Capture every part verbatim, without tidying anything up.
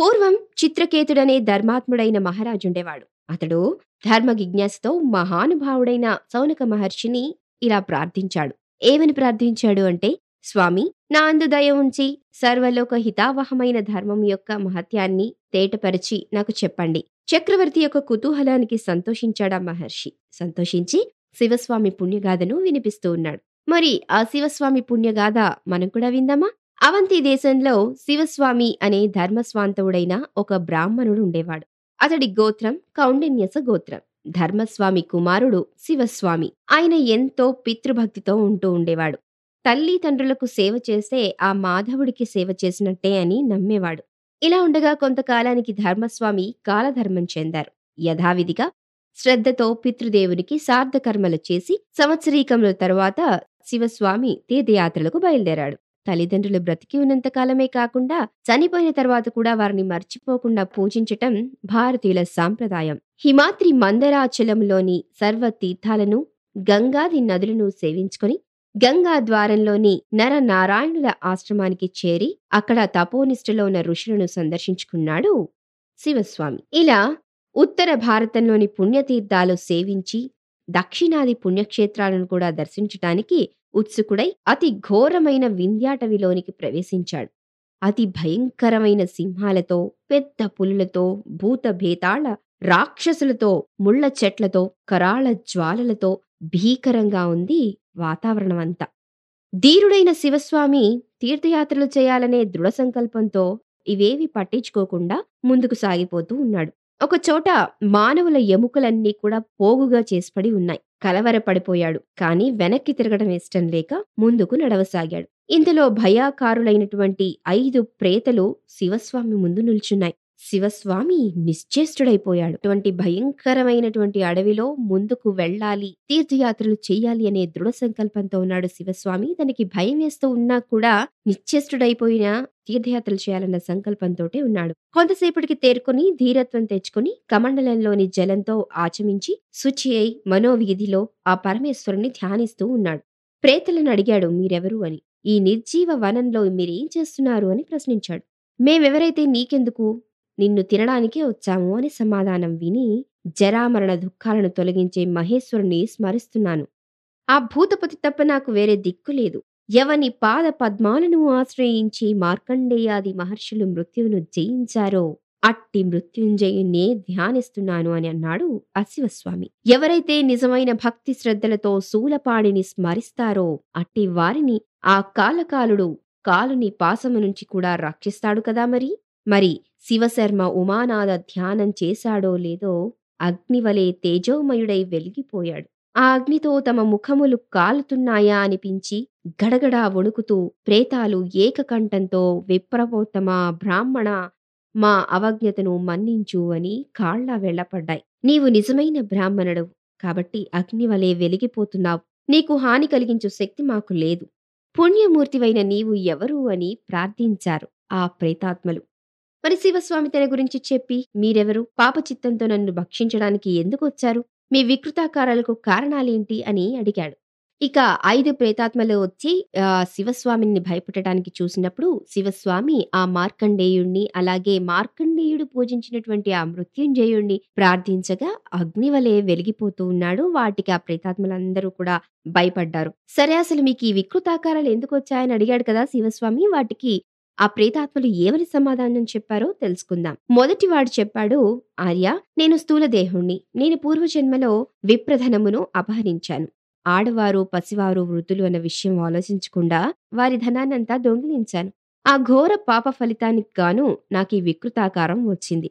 పూర్వం చిత్రకేతుడనే ధర్మాత్ముడైన మహారాజుండేవాడు. అతడు ధర్మ జిజ్ఞాసతో మహానుభావుడైన సౌనక మహర్షిని ఇలా ప్రార్థించాడు. ఏమని ప్రార్థించాడు అంటే, స్వామి, నా అందు దయ ఉంచి సర్వలోక హితావహమైన ధర్మం యొక్క మహత్యాన్ని తేటపరిచి నాకు చెప్పండి. చక్రవర్తి యొక్క కుతూహలానికి సంతోషించాడా మహర్షి. సంతోషించి శివస్వామి పుణ్యగాథను వినిపిస్తూ ఉన్నాడు. మరి ఆ శివస్వామి పుణ్యగాథ మనం కూడా విందామా? అవంతి దేశంలో శివస్వామి అనే ధర్మస్వాంతవుడైన ఒక బ్రాహ్మణుడు ఉండేవాడు. అతడి గోత్రం కౌండిన్యస గోత్రం. ధర్మస్వామి కుమారుడు శివస్వామి. ఆయన ఎంతో పితృభక్తితో ఉంటూ ఉండేవాడు. తల్లి తండ్రులకు సేవ చేస్తే ఆ మాధవుడికి సేవ చేసినట్టే అని నమ్మేవాడు. ఇలా ఉండగా కొంతకాలానికి ధర్మస్వామి కాలధర్మం చెందారు. యథావిధిగా శ్రద్ధతో పితృదేవునికి సార్థకర్మలు చేసి సంవత్సరీకముల తరువాత శివస్వామి తీర్థయాత్రలకు బయలుదేరాడు. తల్లిదండ్రులు బ్రతికి ఉన్నంతకాలమే కాకుండా చనిపోయిన తర్వాత కూడా వారిని మర్చిపోకుండా పూజించటం భారతీయుల సాంప్రదాయం. హిమాద్రి మందరాచలంలోని సర్వ తీర్థాలను, గంగాది నదులను సేవించుకుని గంగా ద్వారంలోని నరనారాయణుల ఆశ్రమానికి చేరి అక్కడ తపోనిష్ఠలో ఉన్న ఋషులను సందర్శించుకున్నాడు శివస్వామి. ఇలా ఉత్తర భారతంలోని పుణ్యతీర్థాలు సేవించి దక్షిణాది పుణ్యక్షేత్రాలను కూడా దర్శించటానికి ఉత్సుకుడై అతి ఘోరమైన వింధ్యాటవిలోనికి ప్రవేశించాడు. అతి భయంకరమైన సింహాలతో, పెద్ద పులులతో, భూత భేతాళ రాక్షసులతో, ముళ్ల చెట్లతో, కరాళ జ్వాలలతో భీకరంగా ఉంది వాతావరణమంతా. ధీరుడైన శివస్వామి తీర్థయాత్రలు చేయాలనే దృఢ సంకల్పంతో ఇవేవి పట్టించుకోకుండా ముందుకు సాగిపోతూ ఉన్నాడు. ఒకచోట మానవుల ఎముకలన్నీ కూడా పోగుగా చేసిపడి ఉన్నాయి. కలవరపడిపోయాడు. కాని వెనక్కి తిరగడం ఇష్టం లేక ముందుకు నడవసాగాడు. ఇంతలో భయాకారులైనటువంటి ఐదు ప్రేతలు శివస్వామి ముందు నిల్చున్నాయి. శివస్వామి నిశ్చేష్టుడైపోయాడు. అటువంటి భయంకరమైనటువంటి అడవిలో ముందుకు వెళ్ళాలి, తీర్థయాత్రలు చెయ్యాలి అనే దృఢ సంకల్పంతో ఉన్నాడు శివస్వామి. తనకి భయం వేస్తూ ఉన్నా కూడా నిశ్చేష్టుడైపోయినా తీర్థయాత్రలు చేయాలన్న సంకల్పంతోటే ఉన్నాడు. కొంతసేపటికి తేరుకొని ధీరత్వం తెచ్చుకుని కమండలంలోని జలంతో ఆచమించి శుచి అయి మనోవీధిలో ఆ పరమేశ్వరుని ధ్యానిస్తూ ఉన్నాడు. ప్రేతలను అడిగాడు, మీరెవరు అని. ఈ నిర్జీవ వనంలో మీరేం చేస్తున్నారు అని ప్రశ్నించాడు. మేమెవరైతే నీకెందుకు, నిన్ను తినడానికే వచ్చాము అని సమాధానం విని, జరామరణ దుఃఖాలను తొలగించే మహేశ్వరుని స్మరిస్తున్నాను. ఆ భూతపతి తప్ప నాకు వేరే దిక్కులేదు. ఎవని పాద పద్మాలను ఆశ్రయించి మార్కండేయాది మహర్షులు మృత్యువును జయించారో అట్టి మృత్యుంజయునే ధ్యానిస్తున్నాను అని అన్నాడు శివస్వామి. ఎవరైతే నిజమైన భక్తి శ్రద్ధలతో శూలపాణిని స్మరిస్తారో అట్టి వారిని ఆ కాలకాలుడు కాలుని పాసము నుంచి కూడా రక్షిస్తాడు కదా. మరి మరి శివశర్మ ఉమానాథ ధ్యానం చేశాడో లేదో, అగ్నివలే తేజోమయుడై వెలిగిపోయాడు. ఆ అగ్నితో తమ ముఖములు కాలుతున్నాయా అనిపించి గడగడా వణుకుతూ ప్రేతాలు ఏకకంఠంతో, విప్రవోత్తమా, బ్రాహ్మణ, మా అవజ్ఞతను మన్నించు అని కాళ్లా వెళ్లపడ్డాయి. నీవు నిజమైన బ్రాహ్మణుడు కాబట్టి అగ్నివలే వెలిగిపోతున్నావు. నీకు హాని కలిగించు శక్తి మాకు లేదు. పుణ్యమూర్తివైన నీవు ఎవరు అని ప్రార్థించారు ఆ ప్రేతాత్మలు. మరి శివస్వామి తన గురించి చెప్పి, మీరెవరు, పాపచిత్తంతో నన్ను భక్షించడానికి ఎందుకు వచ్చారు, మీ వికృతాకారాలకు కారణాలేంటి అని అడిగాడు. ఇక ఐదు ప్రేతాత్మలు వచ్చి ఆ శివస్వామిని భయపెట్టడానికి చూసినప్పుడు శివస్వామి ఆ మార్కండేయుణ్ణి, అలాగే మార్కండేయుడు పూజించినటువంటి ఆ మృత్యుంజయుణ్ణి ప్రార్థించగా అగ్నివలే వెలిగిపోతూ ఉన్నాడు. వాటికి ఆ ప్రేతాత్మలందరూ కూడా భయపడ్డారు. సరే, అసలు మీకు ఈ వికృతాకారాలు ఎందుకు వచ్చాయని అడిగాడు కదా శివస్వామి. వాటికి ఆ ప్రేతాత్మలు ఏమని సమాధానం చెప్పారో తెలుసుకుందాం. మొదటివాడు చెప్పాడు, ఆర్య, నేను స్థూలదేహుణ్ణి. నేను పూర్వజన్మలో విప్రధనమును అపహరించాను. ఆడవారు, పసివారు, వృద్ధులు అన్న విషయం ఆలోచించకుండా వారి ధనాన్నంతా దొంగిలించాను. ఆ ఘోర పాప ఫలితానికి గాను నాకు ఈ వికృతాకారం వచ్చింది.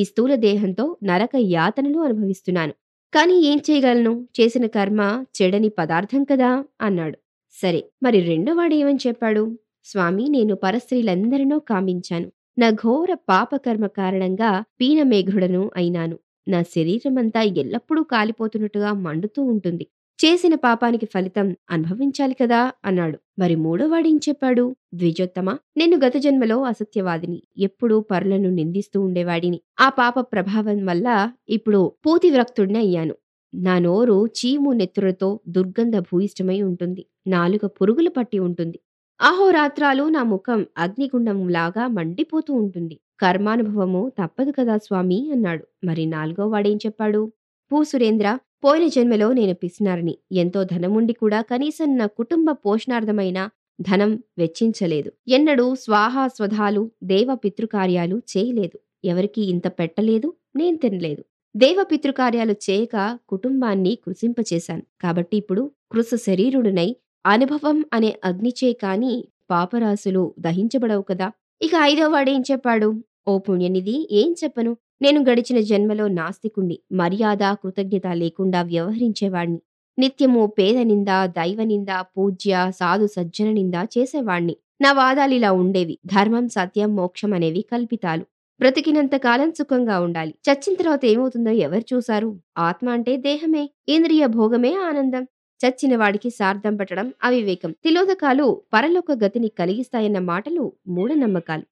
ఈ స్థూల దేహంతో నరక యాతనలు అనుభవిస్తున్నాను. కానీ ఏం చేయగలను, చేసిన కర్మ చెడని పదార్థం కదా అన్నాడు. సరే, మరి రెండోవాడు ఏమని చెప్పాడు? స్వామి, నేను పరస్త్రీలందరినో కామించాను. నా ఘోర పాపకర్మ కారణంగా పీనమేఘుడను అయినాను. నా శరీరమంతా ఎల్లప్పుడూ కాలిపోతున్నట్టుగా మండుతూ ఉంటుంది. చేసిన పాపానికి ఫలితం అనుభవించాలి కదా అన్నాడు. మరి మూడోవాడేం చెప్పాడు? ద్విజోత్తమ, నేను గత జన్మలో అసత్యవాదిని. ఎప్పుడూ పరులను నిందిస్తూ ఉండేవాడిని. ఆ పాప ప్రభావం వల్ల ఇప్పుడు పూతివ్రక్తుడిని అయ్యాను. నా నోరు చీము నెత్తులతో దుర్గంధ భూయిష్టమై ఉంటుంది. నాలుక పురుగులు పట్టి ఉంటుంది. అహోరాత్రాలు నా ముఖం అగ్నిగుండంలాగా మండిపోతూ ఉంటుంది. కర్మానుభవము తప్పదు కదా స్వామి అన్నాడు. మరి నాలుగో వాడేం చెప్పాడు? పూ సురేంద్ర, పోయిన జన్మలో నేను పిసినారిని. ఎంతో ధనముండి కూడా కనీసం నా కుటుంబ పోషణార్థమైన ధనం వెచ్చించలేదు. ఎన్నడూ స్వాహా స్వధాలు దేవ పితృకార్యాలు చేయలేదు. ఎవరికి ఇంత పెట్టలేదు, నేను తినలేదు. దేవ పితృకార్యాలు చేయక కుటుంబాన్ని కృషింపచేశాను. కాబట్టి ఇప్పుడు కృశ శరీరుడునై అనుభవం అనే అగ్నిచే కాని పాపరాశులు దహించబడవు కదా. ఇక ఐదో వాడేం చెప్పాడు? ఓ పుణ్యనిధి, ఏం చెప్పను, నేను గడిచిన జన్మలో నాస్తికుణ్ణి, మర్యాద కృతజ్ఞత లేకుండా వ్యవహరించేవాణ్ణి, నిత్యము పేద నింద దైవ నింద పూజ్య సాధు సజ్జన నింద చేసేవాణ్ణి. నా వాదాలిలా ఉండేవి. ధర్మం సత్యం మోక్షం అనేవి కల్పితాలు. బ్రతికినంత కాలం సుఖంగా ఉండాలి. చచ్చిన తర్వాత ఏమవుతుందో ఎవరు చూశారు? ఆత్మ అంటే దేహమే, ఇంద్రియ భోగమే ఆనందం. చచ్చిన వాడికి సార్థం పట్టడం అవివేకం. తిలోదకాలు పరలోక గతిని కలిగిస్తాయన్న మాటలు మూఢనమ్మకాలు.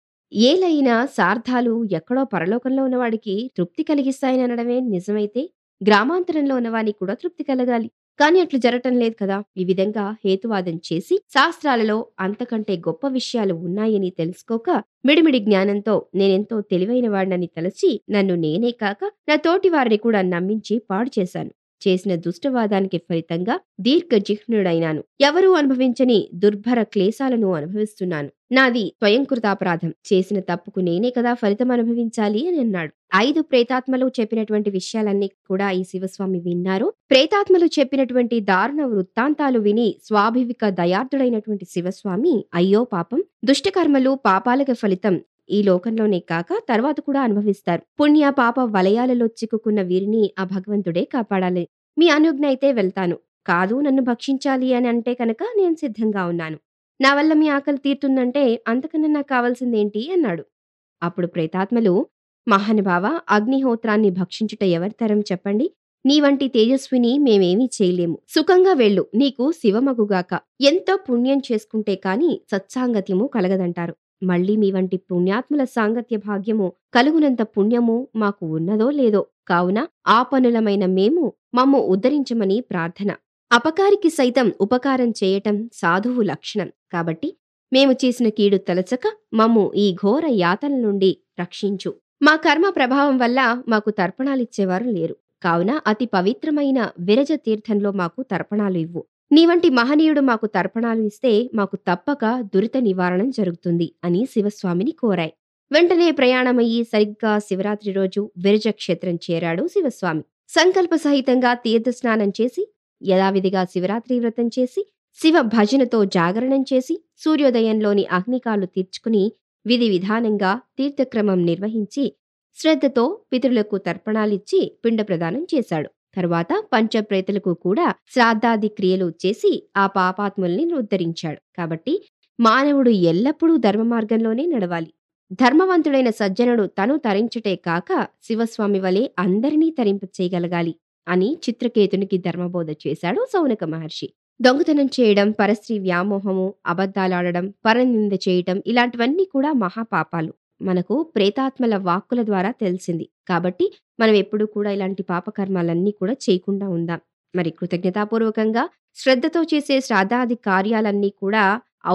ఏలైనా సార్థాలు ఎక్కడో పరలోకంలో ఉన్నవాడికి తృప్తి కలిగిస్తాయని అనడమే నిజమైతే గ్రామాంతరంలో ఉన్నవానికి కూడా తృప్తి కలగాలి. కానీ అట్లు జరగటం లేదు కదా. ఈ విధంగా హేతువాదం చేసి శాస్త్రాలలో అంతకంటే గొప్ప విషయాలు ఉన్నాయని తెలుసుకోక మిడిమిడి జ్ఞానంతో నేనెంతో తెలివైన వాడినని తలచి నన్ను నేనే కాక నా తోటి వారిని కూడా నమ్మించి పాడు చేశాను. చేసిన దుష్టవాదానికి ఫలితంగా దీర్ఘజిహ్నుడైనాను. ఎవరూ అనుభవించని దుర్భర క్లేశాలను అనుభవిస్తున్నాను. నాది స్వయంకృతాపరాధం. చేసిన తప్పుకు నేనే కదా ఫలితం అనుభవించాలి అని అన్నాడు. ఐదు ప్రేతాత్మలు చెప్పినటువంటి విషయాలన్నీ కూడా ఈ శివస్వామి విన్నారు. ప్రేతాత్మలు చెప్పినటువంటి దారుణ వృత్తాంతాలు విని స్వాభావిక దయార్థుడైనటువంటి శివస్వామి, అయ్యో పాపం, దుష్టకర్మలు పాపాలకు ఫలితం ఈ లోకంలోనే కాక తర్వాత కూడా అనుభవిస్తారు. పుణ్య పాప వలయాలలో చిక్కుకున్న వీరిని ఆ భగవంతుడే కాపాడాలి. మీ అనుజ్ఞ అయితే వెళ్తాను, కాదు నన్ను భక్షించాలి అని అంటే కనుక నేను సిద్ధంగా ఉన్నాను. నా వల్ల మీ ఆకలి తీరుతుందంటే అంతకన్నా నాకు కావాల్సిందేంటి అన్నాడు. అప్పుడు ప్రేతాత్మలు, మహానుభావ, అగ్నిహోత్రాన్ని భక్షించుట ఎవరి తరం చెప్పండి. నీ వంటి తేజస్విని మేమేమీ చేయలేము. సుఖంగా వెళ్ళు, నీకు శివమగుగాక. ఎంతో పుణ్యం చేసుకుంటే కాని సత్సాంగత్యము కలగదంటారు. మళ్లీ మీ వంటి పుణ్యాత్ముల సాంగత్య భాగ్యము కలుగునంత పుణ్యము మాకు ఉన్నదో లేదో. కావున ఆ పనులమైన మేము మమ్ము ఉద్ధరించమని ప్రార్థన. అపకారికి సైతం ఉపకారం చేయటం సాధువు లక్షణం. కాబట్టి మేము చేసిన కీడు తలచక మమ్ము ఈ ఘోర యాతల నుండి రక్షించు. మా కర్మ ప్రభావం వల్ల మాకు తర్పణాలిచ్చేవారు లేరు. కావున అతి పవిత్రమైన విరజ తీర్థంలో మాకు తర్పణాలు ఇవ్వు. నీవంటి మహనీయుడు మాకు తర్పణాలు ఇస్తే మాకు తప్పక దురిత నివారణం జరుగుతుంది అని శివస్వామిని కోరాయి. వెంటనే ప్రయాణమయ్యి సరిగ్గా శివరాత్రి రోజు విరజ క్షేత్రం చేరాడు శివస్వామి. సంకల్ప సహితంగా తీర్థస్నానం చేసి యథావిధిగా శివరాత్రి వ్రతం చేసి శివ భజనతో జాగరణం చేసి సూర్యోదయంలోని అగ్నికాలు తీర్చుకుని విధి విధానంగా తీర్థక్రమం నిర్వహించి శ్రద్ధతో పితృలకు తర్పణాలిచ్చి పిండ ప్రదానం చేశాడు. తరువాత పంచప్రేతలకు కూడా శ్రాద్ధాది క్రియలు చేసి ఆ పాపాత్ముల్ని ఉద్ధరించాడు. కాబట్టి మానవుడు ఎల్లప్పుడూ ధర్మ మార్గంలోనే నడవాలి. ధర్మవంతుడైన సజ్జనుడు తను తరించుటే కాక శివస్వామి వలె అందరినీ తరింపచేయగలగాలి అని చిత్రకేతునికి ధర్మబోధ చేశాడు సౌనక మహర్షి. దొంగతనం చేయడం, పరస్త్రీ వ్యామోహము, అబద్ధాలాడడం, పరనింద చేయటం ఇలాంటివన్నీ కూడా మహాపాపాలు. మనకు ప్రేతాత్మల వాక్కుల ద్వారా తెలిసింది. కాబట్టి మనం ఎప్పుడూ కూడా ఇలాంటి పాపకర్మాలన్నీ కూడా చేయకుండా ఉందాం. మరి కృతజ్ఞతాపూర్వకంగా శ్రద్ధతో చేసే శ్రాద్ధాది కార్యాలన్నీ కూడా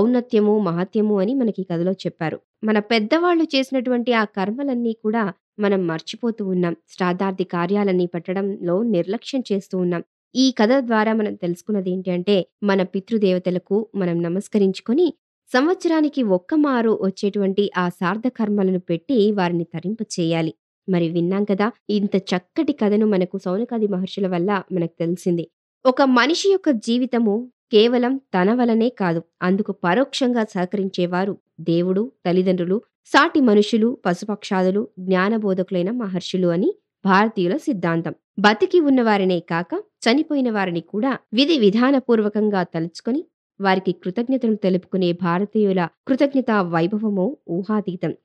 ఔన్నత్యము మహత్యము అని మనకి కథలో చెప్పారు. మన పెద్దవాళ్ళు చేసినటువంటి ఆ కర్మలన్నీ కూడా మనం మర్చిపోతూ ఉన్నాం. శ్రాద్ధాది కార్యాలన్నీ పెట్టడంలో నిర్లక్ష్యం చేస్తూ ఉన్నాం. ఈ కథ ద్వారా మనం తెలుసుకున్నది ఏంటంటే మన పితృదేవతలకు మనం నమస్కరించుకొని సంవత్సరానికి ఒక్కమారు వచ్చేటువంటి ఆ సార్థకర్మలను పెట్టి వారిని తరింపచేయాలి. మరి విన్నాం కదా, ఇంత చక్కటి కథను మనకు సౌనకాది మహర్షుల వల్ల మనకు తెలిసింది. ఒక మనిషి యొక్క జీవితము కేవలం తన వలనే కాదు, అందుకు పరోక్షంగా సహకరించేవారు దేవుడు, తల్లిదండ్రులు, సాటి మనుషులు, పశుపక్షాదులు, జ్ఞానబోధకులైన మహర్షులు అని భారతీయుల సిద్ధాంతం. బతికి ఉన్నవారినే కాక చనిపోయిన వారిని కూడా విధి విధానపూర్వకంగా తలుచుకొని వారికి కృతజ్ఞతలు తెలుపుకునే భారతీయుల కృతజ్ఞతా వైభవము ఊహాతీతం.